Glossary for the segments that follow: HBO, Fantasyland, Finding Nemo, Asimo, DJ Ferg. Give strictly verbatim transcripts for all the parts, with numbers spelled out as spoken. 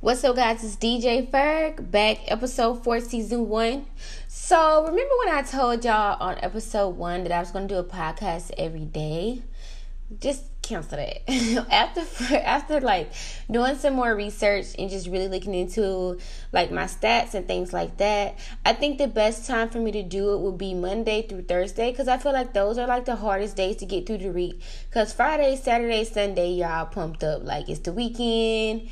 What's up, guys? It's D J Ferg back, episode four, season one. So remember when I told y'all on episode one that I was gonna do a podcast every day? Just cancel that. after after like doing some more research and just really looking into like my stats and things like that, I think the best time for me to do it would be Monday through Thursday, because I feel like those are like the hardest days to get through the week. Because Friday, Saturday, Sunday, y'all pumped up like it's the weekend.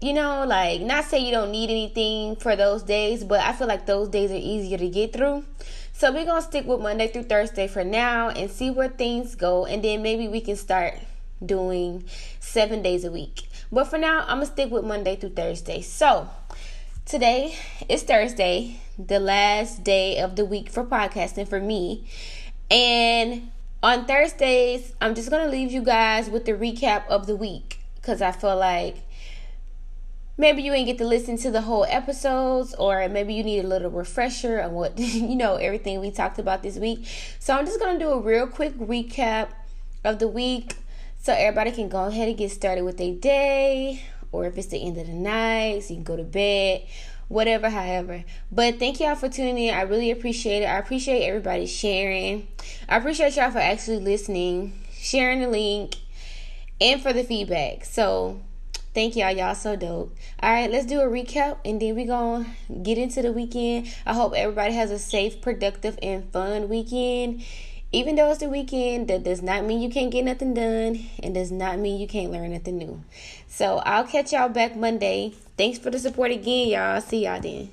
You know, like, not say you don't need anything for those days, but I feel like those days are easier to get through. So we're going to stick with Monday through Thursday for now and see where things go. And then maybe we can start doing seven days a week. But for now, I'm going to stick with Monday through Thursday. So today is Thursday, the last day of the week for podcasting for me. And on Thursdays, I'm just going to leave you guys with the recap of the week, because I feel like maybe you ain't get to listen to the whole episodes, or maybe you need a little refresher on what, you know, everything we talked about this week. So I'm just going to do a real quick recap of the week so everybody can go ahead and get started with their day, or if it's the end of the night, so you can go to bed, whatever, however. But thank y'all for tuning in. I really appreciate it. I appreciate everybody sharing. I appreciate y'all for actually listening, sharing the link, and for the feedback. So thank y'all. Y'all so dope. All right, let's do a recap, and then we're going to get into the weekend. I hope everybody has a safe, productive, and fun weekend. Even though it's the weekend, that does not mean you can't get nothing done, and does not mean you can't learn nothing new. So I'll catch y'all back Monday. Thanks for the support again, y'all. See y'all then.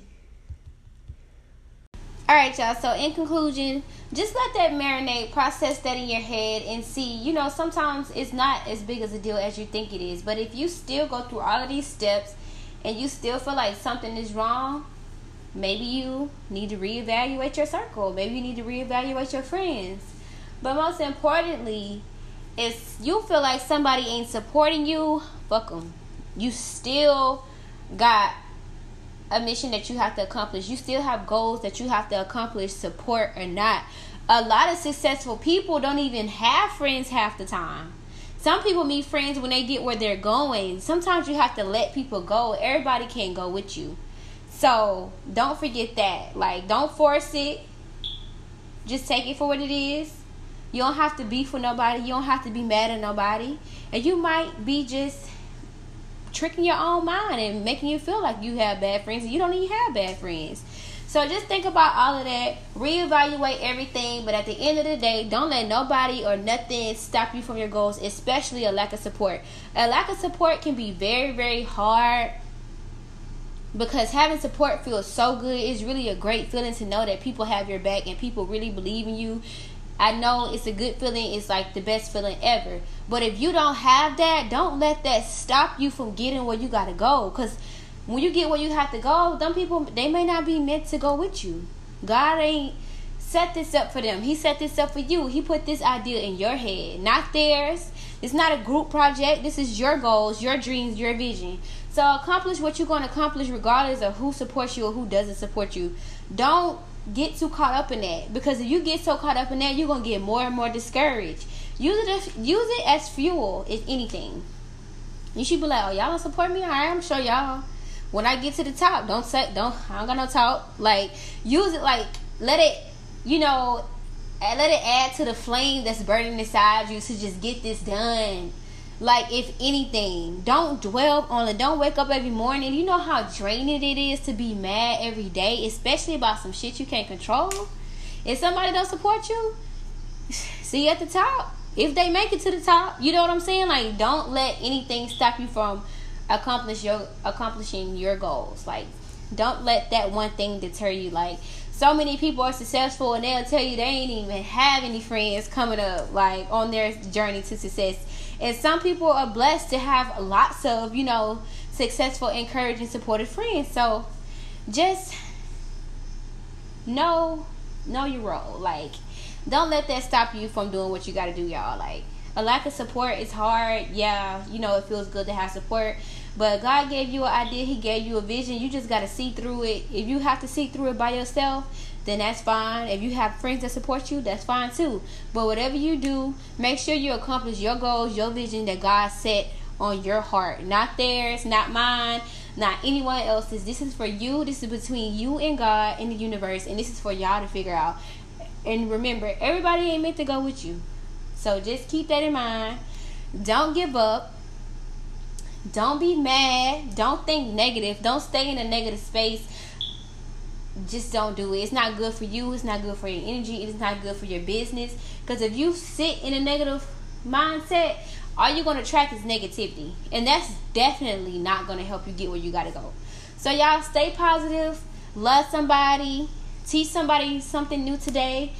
All right, y'all. So in conclusion, just let that marinate, process that in your head, and see, you know, sometimes it's not as big as a deal as you think it is. But if you still go through all of these steps and you still feel like something is wrong, maybe you need to reevaluate your circle. Maybe you need to reevaluate your friends. But most importantly, if you feel like somebody ain't supporting you, fuck them. You still got a mission that you have to accomplish. You still have goals that you have to accomplish, support or not. A lot of successful people don't even have friends half the time. Some people meet friends when they get where they're going. Sometimes you have to let people go. Everybody can't go with you. So don't forget that. Like, don't force it. Just take it for what it is. You don't have to beef with nobody. You don't have to be mad at nobody. And you might be just tricking your own mind and making you feel like you have bad friends, and you don't even have bad friends. So just think about all of that, reevaluate everything, but at the end of the day, don't let nobody or nothing stop you from your goals, especially a lack of support. A lack of support can be very, very hard, because having support feels so good. It's really a great feeling to know that people have your back and people really believe in you. I know it's a good feeling. It's like the best feeling ever. But if you don't have that, don't let that stop you from getting where you got to go. Because when you get where you have to go, them people, they may not be meant to go with you. God ain't set this up for them. He set this up for you. He put this idea in your head, not theirs. It's not a group project. This is your goals, your dreams, your vision. So accomplish what you're going to accomplish regardless of who supports you or who doesn't support you. Don't get too caught up in that, because if you get so caught up in that, you're gonna get more and more discouraged. Use it as, use it as fuel, if anything. You should be like, oh, y'all don't support me. All right, I'm sure y'all. When I get to the top, don't set, don't. I don't got no talk. Like, use it, like, let it, you know, let it add to the flame that's burning inside you to just get this done. Like, if anything, don't dwell on it. Don't wake up every morning. You know how draining it is to be mad every day, especially about some shit you can't control. If somebody don't support you, see you at the top. If they make it to the top, you know what I'm saying? Like, don't let anything stop you from accomplish your, accomplishing your goals. Like, don't let that one thing deter you. Like, so many people are successful, and they'll tell you they ain't even have any friends coming up, like, on their journey to success. And some people are blessed to have lots of, you know, successful, encouraging, supportive friends. So just know, know your role. Like, don't let that stop you from doing what you got to do, y'all. Like, a lack of support is hard. Yeah, you know, it feels good to have support. But God gave you an idea. He gave you a vision. You just got to see through it. If you have to see through it by yourself, then that's fine. If you have friends that support you, that's fine too. But whatever you do, make sure you accomplish your goals, your vision that God set on your heart. Not theirs, not mine, not anyone else's. This is for you. This is between you and God and the universe, and this is for y'all to figure out. And remember, everybody ain't meant to go with you, so just keep that in mind. Don't give up. Don't be mad. Don't think negative. Don't stay in a negative space. Just don't do it. It's not good for you. It's not good for your energy. It's not good for your business. Because if you sit in a negative mindset, all you're going to attract is negativity. And that's definitely not going to help you get where you got to go. So y'all stay positive. Love somebody. Teach somebody something new today.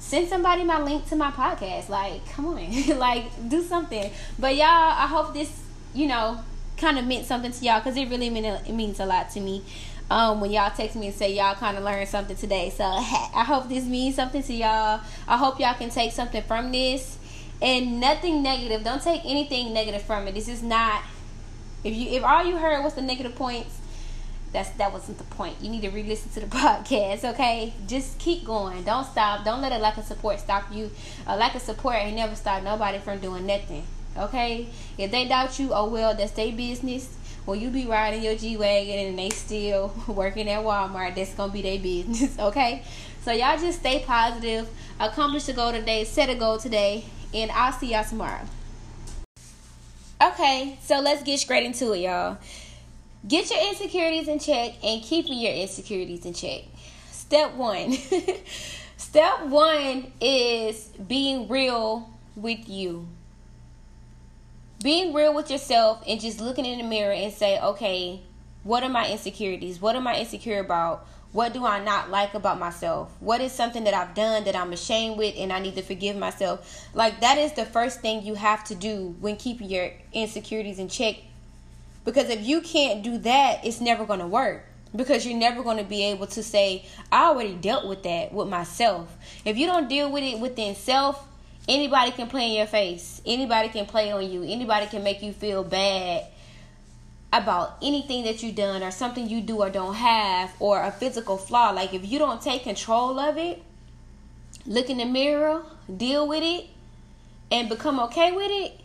Send somebody my link to my podcast. Like, come on. Like, do something. But y'all, I hope this, you know, kind of meant something to y'all, because it really mean, it means a lot to me. Um, when y'all text me and say y'all kind of learned something today. So I hope this means something to y'all. I hope y'all can take something from this, and nothing negative. Don't take anything negative from it. This is not, if you if all you heard was the negative points, that's that wasn't the point. You need to re-listen to the podcast, okay? Just keep going. Don't stop. Don't let a lack of support stop you. A lack of support ain't never stopped nobody from doing nothing, okay? If they doubt you, oh well, that's their business. When you be riding your G-Wagon and they still working at Walmart, that's going to be their business, okay? So y'all just stay positive. Accomplish the goal today. Set a goal today. And I'll see y'all tomorrow. Okay, so let's get straight into it, y'all. Get your insecurities in check and keeping your insecurities in check. Step one. Step one is being real with you. Being real with yourself and just looking in the mirror and say, okay, what are my insecurities? What am I insecure about? What do I not like about myself? What is something that I've done that I'm ashamed with and I need to forgive myself? Like, that is the first thing you have to do when keeping your insecurities in check. Because if you can't do that, it's never going to work. Because you're never going to be able to say, I already dealt with that with myself. If you don't deal with it within self, anybody can play in your face. Anybody can play on you. Anybody can make you feel bad about anything that you've done or something you do or don't have or a physical flaw. Like, if you don't take control of it, look in the mirror, deal with it, and become okay with it,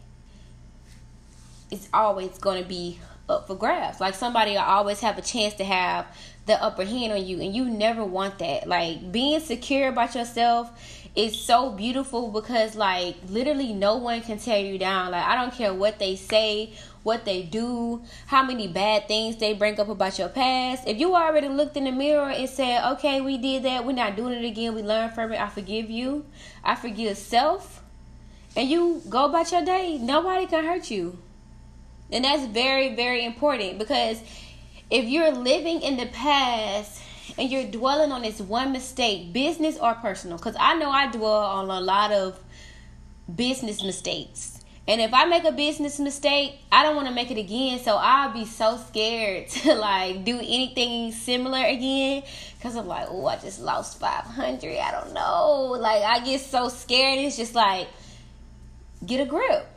it's always going to be up for grabs. Like, somebody will always have a chance to have the upper hand on you, and you never want that. Like, being secure about yourself is so beautiful because, like, literally no one can tear you down. Like, I don't care what they say, what they do, how many bad things they bring up about your past. If you already looked in the mirror and said, okay, we did that, we're not doing it again, we learned from it, I forgive you, I forgive self, and you go about your day, nobody can hurt you. And that's very, very important, because if you're living in the past and you're dwelling on this one mistake, business or personal, because I know I dwell on a lot of business mistakes. And if I make a business mistake, I don't want to make it again. So I'll be so scared to, like, do anything similar again, because I'm like, oh, I just lost five hundred. I don't know. Like, I get so scared. It's just like, get a grip.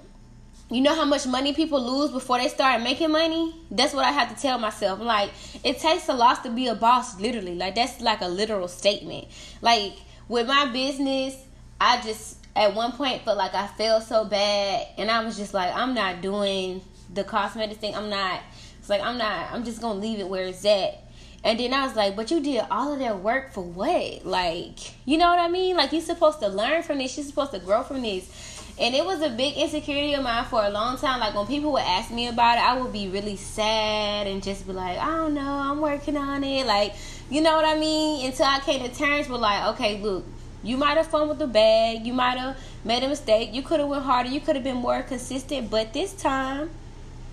You know how much money people lose before they start making money? That's what I have to tell myself. Like, it takes a loss to be a boss, literally. Like, that's like a literal statement. Like, with my business, I just, at one point, felt like I failed so bad. And I was just like, I'm not doing the cosmetics thing. I'm not, it's like, I'm not, I'm just going to leave it where it's at. And then I was like, but you did all of that work for what? Like, you know what I mean? Like, you're supposed to learn from this. You're supposed to grow from this. And it was a big insecurity of mine for a long time. Like, when people would ask me about it, I would be really sad and just be like, I don't know, I'm working on it. Like, you know what I mean? Until I came to terms with, like, okay, look, you might have fumbled the bag. You might have made a mistake. You could have went harder. You could have been more consistent. But this time,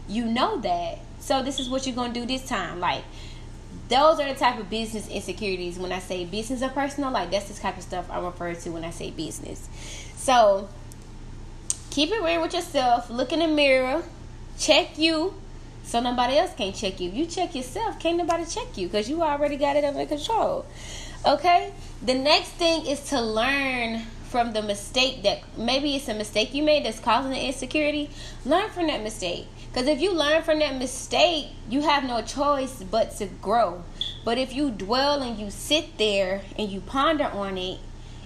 you know that. So this is what you're going to do this time. Like, those are the type of business insecurities. When I say business or personal, like, that's the type of stuff I refer to when I say business. So keep it real with yourself. Look in the mirror. Check you so nobody else can't check you. If you check yourself, can't nobody check you, because you already got it under control. Okay? The next thing is to learn from the mistake that, maybe it's a mistake you made that's causing the insecurity. Learn from that mistake. Because if you learn from that mistake, you have no choice but to grow. But if you dwell and you sit there and you ponder on it,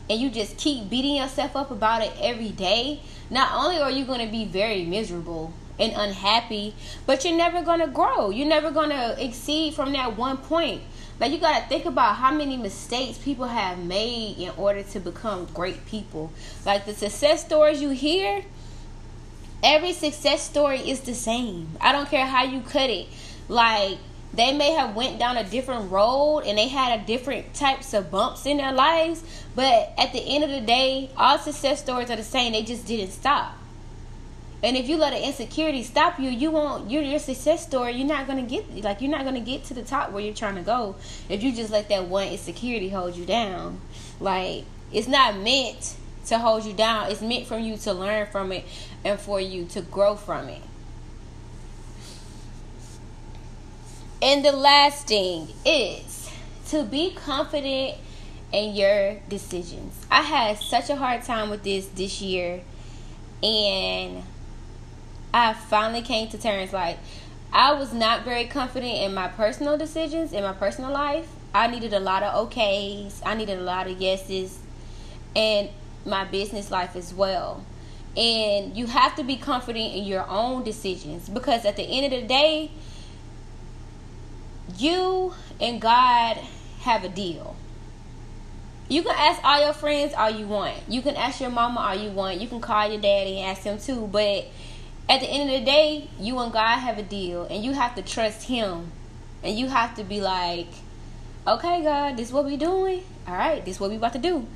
and you just keep beating yourself up about it every day, not only are you going to be very miserable, and unhappy, but you're never going to grow. You're never going to exceed from that one point. Like, you got to think about how many mistakes people have made in order to become great people. Like, the success stories you hear, every success story is the same. I don't care how you cut it. Like, they may have went down a different road and they had a different types of bumps in their lives, but at the end of the day, all success stories are the same. They just didn't stop. And if you let an insecurity stop you, you won't. Your your success story, you're not gonna get like you're not gonna get to the top where you're trying to go if you just let that one insecurity hold you down. Like, it's not meant to hold you down. It's meant for you to learn from it and for you to grow from it. And the last thing is to be confident in your decisions. I had such a hard time with this this year, and I finally came to terms. Like, I was not very confident in my personal decisions, in my personal life. I needed a lot of okays. I needed a lot of yeses, and my business life as well. And you have to be confident in your own decisions, because at the end of the day, you and God have a deal. You can ask all your friends all you want. You can ask your mama all you want. You can call your daddy and ask him too. But at the end of the day, you and God have a deal. And you have to trust him. And you have to be like, okay, God, this is what we doing. All right, this is what we about to do.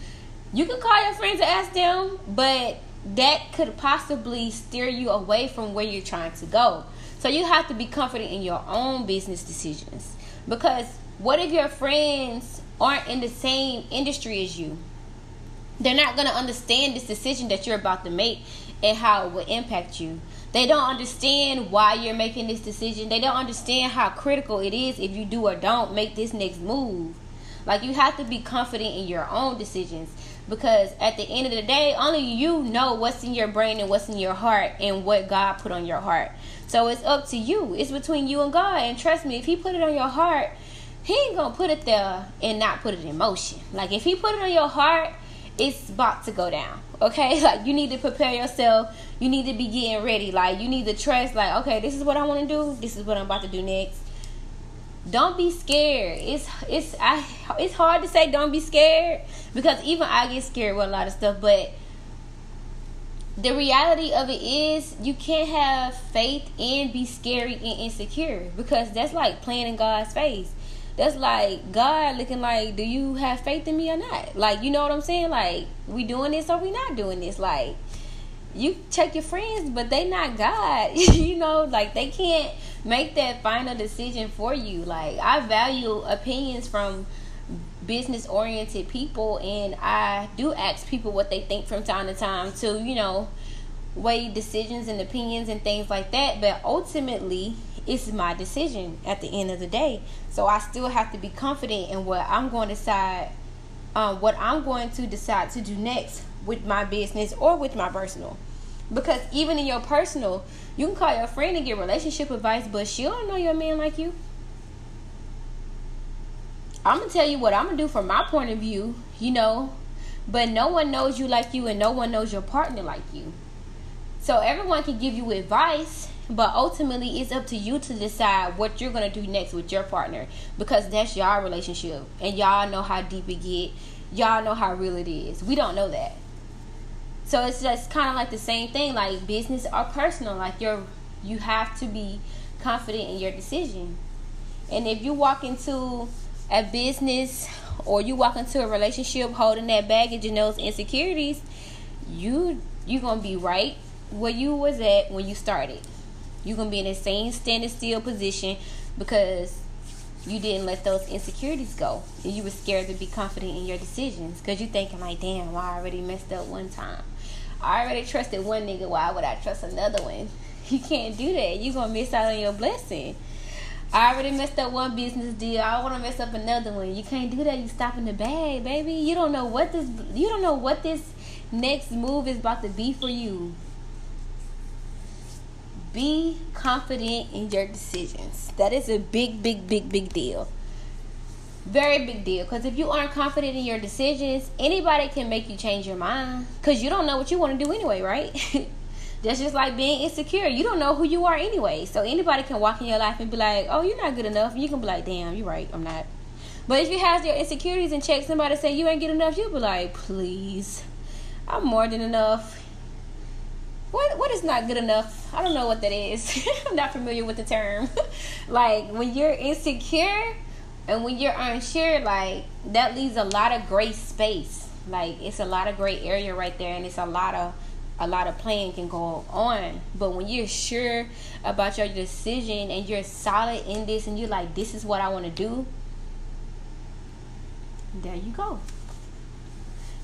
You can call your friends and ask them. But that could possibly steer you away from where you're trying to go. So you have to be confident in your own business decisions. Because what if your friends aren't in the same industry as you? They're not going to understand this decision that you're about to make and how it will impact you. They don't understand why you're making this decision. They don't understand how critical it is if you do or don't make this next move. Like, you have to be confident in your own decisions. Because at the end of the day, only you know what's in your brain and what's in your heart and what God put on your heart. So it's up to you. It's between you and God. And trust me, if he put it on your heart, he ain't going to put it there and not put it in motion. Like, if he put it on your heart, it's about to go down. Okay? Like, you need to prepare yourself. You need to be getting ready. Like, you need to trust. Like, okay, this is what I want to do. This is what I'm about to do next. Don't be scared. It's it's I it's hard to say don't be scared, because even I get scared with a lot of stuff. But the reality of it is, you can't have faith and be scary and insecure, because that's like playing in God's face. That's like God looking like, do you have faith in me or not? Like, you know what I'm saying? Like, we doing this or we not doing this? Like, you check your friends, but they not God. You know, like, they can't make that final decision for you. Like, I value opinions from business oriented people, and I do ask people what they think from time to time to, you know, weigh decisions and opinions and things like that. But ultimately, it's my decision at the end of the day. So I still have to be confident in what I'm going to decide, um, what I'm going to decide to do next with my business or with my personal. Because even in your personal, you can call your friend and get relationship advice, but she don't know your man like you. I'm going to tell you what I'm going to do from my point of view, you know, but no one knows you like you, and no one knows your partner like you. So everyone can give you advice, but ultimately it's up to you to decide what you're going to do next with your partner, because that's y'all relationship, and y'all know how deep it get. Y'all know how real it is. We don't know that. So it's just kind of like the same thing, like business or personal. Like, you're, you have to be confident in your decision. And if you walk into a business or you walk into a relationship holding that baggage and those insecurities, you you're gonna be right where you was at when you started. You're gonna be in the same standing still position because you didn't let those insecurities go. And you were scared to be confident in your decisions. Because you're thinking like, damn, well, I already messed up one time. I already trusted one nigga. Why would I trust another one? You can't do that. You're going to miss out on your blessing. I already messed up one business deal. I want to mess up another one. You can't do that. You stop in the bag, baby. You don't know what this, you don't know what this next move is about to be for you. Be confident in your decisions. That is a big, big, big, big deal. Very big deal. Because if you aren't confident in your decisions, anybody can make you change your mind. Because you don't know what you want to do anyway, right? That's just like being insecure. You don't know who you are anyway. So anybody can walk in your life and be like, oh, you're not good enough. And you can be like, damn, you're right, I'm not. But if you have your insecurities in check, somebody say you ain't good enough, you'll be like, please, I'm more than enough. What what is not good enough? I don't know what that is. I'm not familiar with the term. Like, when you're insecure and when you're unsure, like, that leaves a lot of gray space. Like, it's a lot of gray area right there, and it's a lot of a lot of playing can go on. But when you're sure about your decision and you're solid in this and you're like, this is what I want to do, there you go.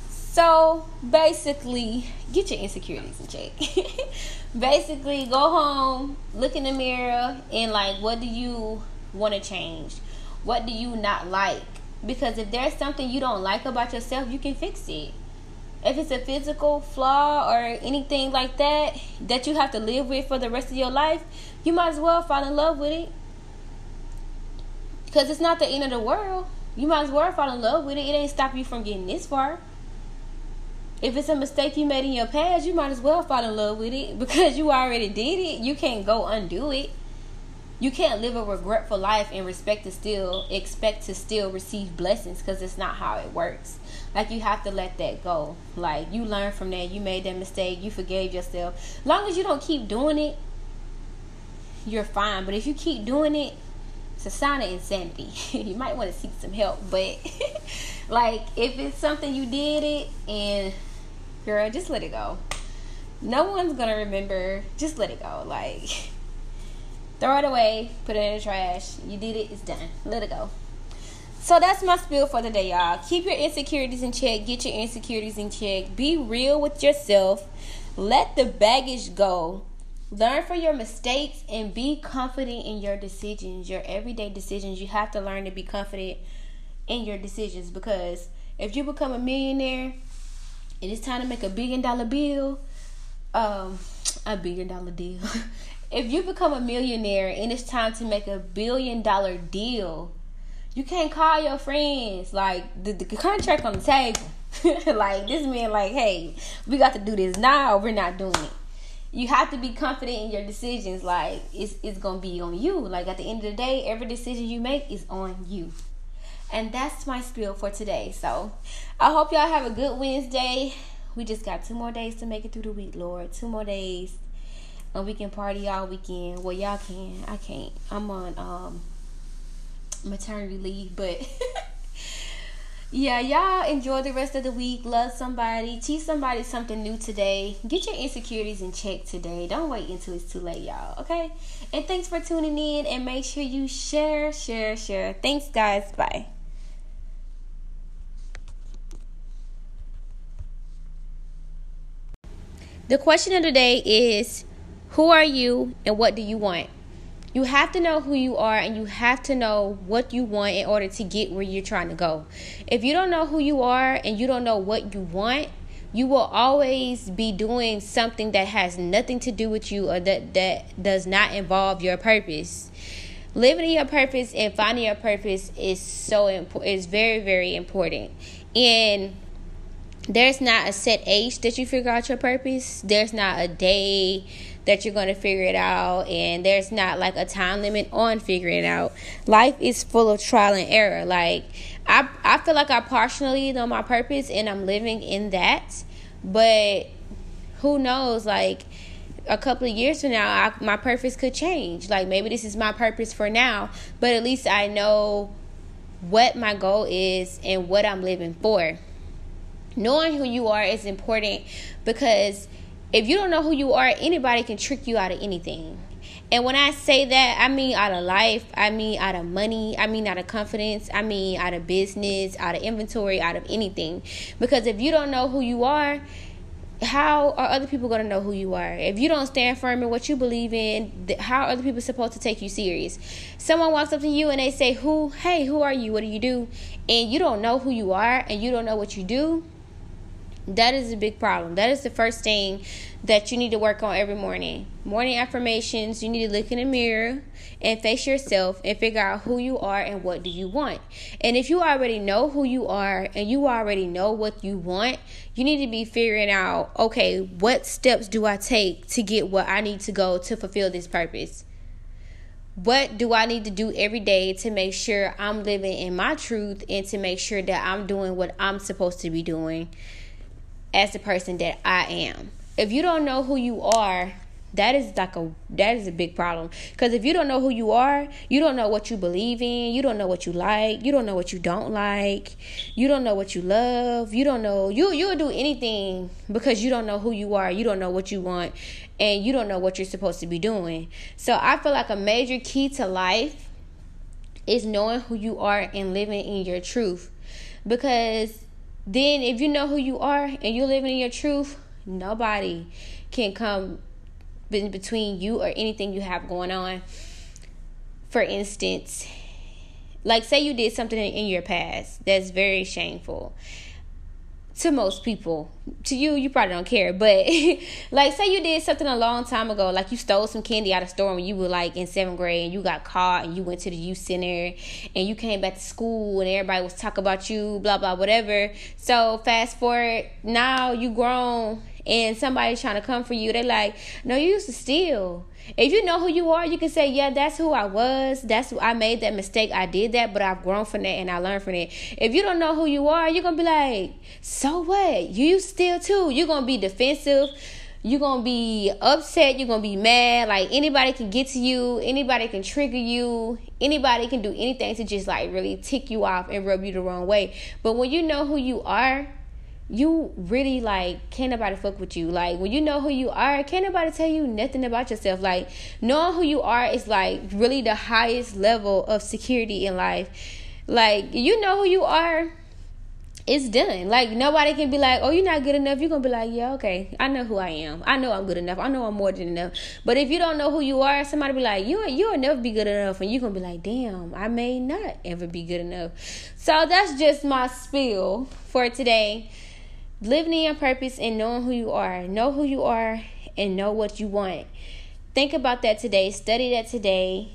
So basically, get your insecurities in check. Basically, go home, look in the mirror, and like, what do you want to change? What do you not like? Because if there's something you don't like about yourself, you can fix it. If it's a physical flaw or anything like that that you have to live with for the rest of your life, you might as well fall in love with it, because it's not the end of the world. You might as well fall in love with it. It ain't stop you from getting this far. If it's a mistake you made in your past, you might as well fall in love with it, because you already did it. You can't go undo it. You can't live a regretful life and respect to still expect to still receive blessings, because it's not how it works. Like, you have to let that go. Like, you learn from that. You made that mistake. You forgave yourself. As long as you don't keep doing it, you're fine. But if you keep doing it, it's a sign of insanity. You might want to seek some help. But like, if it's something you did it and, girl, just let it go. No one's gonna remember. Just let it go. Like, throw it away, put it in the trash. You did it, it's done. Let it go. So that's my spiel for the day, y'all. Keep your insecurities in check. Get your insecurities in check. Be real with yourself. Let the baggage go. Learn from your mistakes and be confident in your decisions, your everyday decisions. You have to learn to be confident in your decisions, because if you become a millionaire and it's time to make a billion dollar bill, um, a billion dollar deal. If you become a millionaire and it's time to make a billion dollar deal, you can't call your friends. Like, the, the contract on the table. Like, this man, like, hey, we got to do this now. We're not doing it. You have to be confident in your decisions. Like, it's, it's going to be on you. Like, at the end of the day, every decision you make is on you. And that's my spiel for today. So, I hope y'all have a good Wednesday. We just got two more days to make it through the week, Lord. Two more days. And we can party all weekend. Well, y'all can. I can't. I'm on um, maternity leave. But, yeah, y'all enjoy the rest of the week. Love somebody. Teach somebody something new today. Get your insecurities in check today. Don't wait until it's too late, y'all. Okay? And thanks for tuning in. And make sure you share, share, share. Thanks, guys. Bye. The question of the day is, who are you and what do you want? You have to know who you are and you have to know what you want in order to get where you're trying to go. If you don't know who you are and you don't know what you want, you will always be doing something that has nothing to do with you or that, that does not involve your purpose. Living in your purpose and finding your purpose is so important. It's very, very important. And there's not a set age that you figure out your purpose. There's not a day that you're going to figure it out, and there's not like a time limit on figuring it out. Life is full of trial and error. Like, I I feel like I partially know my purpose and I'm living in that, but who knows, like, a couple of years from now, I, my purpose could change. Like, maybe this is my purpose for now, but at least I know what my goal is and what I'm living for. Knowing who you are is important, because if you don't know who you are, anybody can trick you out of anything. And when I say that, I mean out of life, I mean out of money, I mean out of confidence, I mean out of business, out of inventory, out of anything. Because if you don't know who you are, how are other people going to know who you are? If you don't stand firm in what you believe in, how are other people supposed to take you serious? Someone walks up to you and they say, "Who? Hey, who are you? What do you do?" And you don't know who you are and you don't know what you do. That is a big problem. That is the first thing that you need to work on every morning. Morning affirmations, you need to look in the mirror and face yourself and figure out who you are and what do you want. And if you already know who you are and you already know what you want, you need to be figuring out, okay, what steps do I take to get what I need to go to fulfill this purpose? What do I need to do every day to make sure I'm living in my truth and to make sure that I'm doing what I'm supposed to be doing as the person that I am? If you don't know who you are, that is like a that is a big problem. Because if you don't know who you are, you don't know what you believe in. You don't know what you like. You don't know what you don't like. You don't know what you love. You don't know. You, you'll do anything because you don't know who you are. You don't know what you want. And you don't know what you're supposed to be doing. So I feel like a major key to life is knowing who you are and living in your truth. Because then if you know who you are and you're living in your truth, nobody can come in between you or anything you have going on. For instance, like say you did something in your past that's very shameful. To most people, to you, you probably don't care. But like, say you did something a long time ago, like you stole some candy out of the store when you were like in seventh grade and you got caught and you went to the youth center and you came back to school and everybody was talking about you, blah, blah, whatever. So fast forward, now you grown and somebody's trying to come for you. They like, no, you used to steal. If you know who you are, you can say, yeah, that's who I was. That's who I made that mistake. I did that, but I've grown from that and I learned from it. If you don't know who you are, you're going to be like, so what? You used to steal too. You're going to be defensive. You're going to be upset. You're going to be mad. Like anybody can get to you. Anybody can trigger you. Anybody can do anything to just like really tick you off and rub you the wrong way. But when you know who you are, you really, like, can't nobody fuck with you. Like, when you know who you are, can't nobody tell you nothing about yourself. Like, knowing who you are is, like, really the highest level of security in life. Like, you know who you are, it's done. Like, nobody can be like, oh, you're not good enough. You're going to be like, yeah, okay, I know who I am. I know I'm good enough. I know I'm more than enough. But if you don't know who you are, somebody be like, you, you'll never be good enough. And you're going to be like, damn, I may not ever be good enough. So that's just my spiel for today. Living in your purpose and knowing who you are. Know who you are and know what you want. Think about that today. Study that today.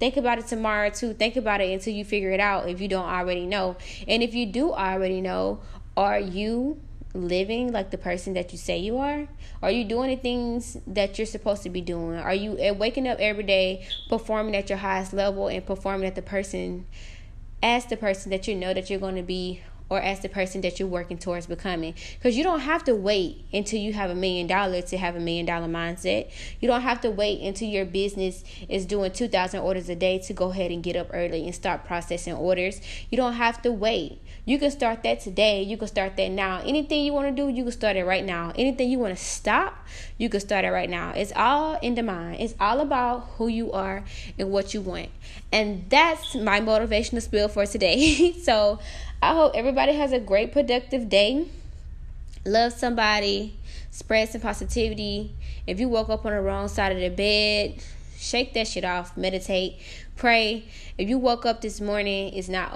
Think about it tomorrow, too. Think about it until you figure it out if you don't already know. And if you do already know, are you living like the person that you say you are? Are you doing the things that you're supposed to be doing? Are you waking up every day, performing at your highest level and performing at the person, as the person that you know that you're going to be, or as the person that you're working towards becoming? Because you don't have to wait until you have a million dollars to have a million dollar mindset. You don't have to wait until your business is doing two thousand orders a day to go ahead and get up early and start processing orders. You don't have to wait. You can start that today. You can start that now. Anything you want to do, you can start it right now. Anything you want to stop, you can start it right now. It's all in the mind. It's all about who you are and what you want. And that's my motivational spiel for today. So I hope everybody has a great, productive day. Love somebody. Spread some positivity. If you woke up on the wrong side of the bed, shake that shit off. Meditate. Pray. If you woke up this morning, it's not over.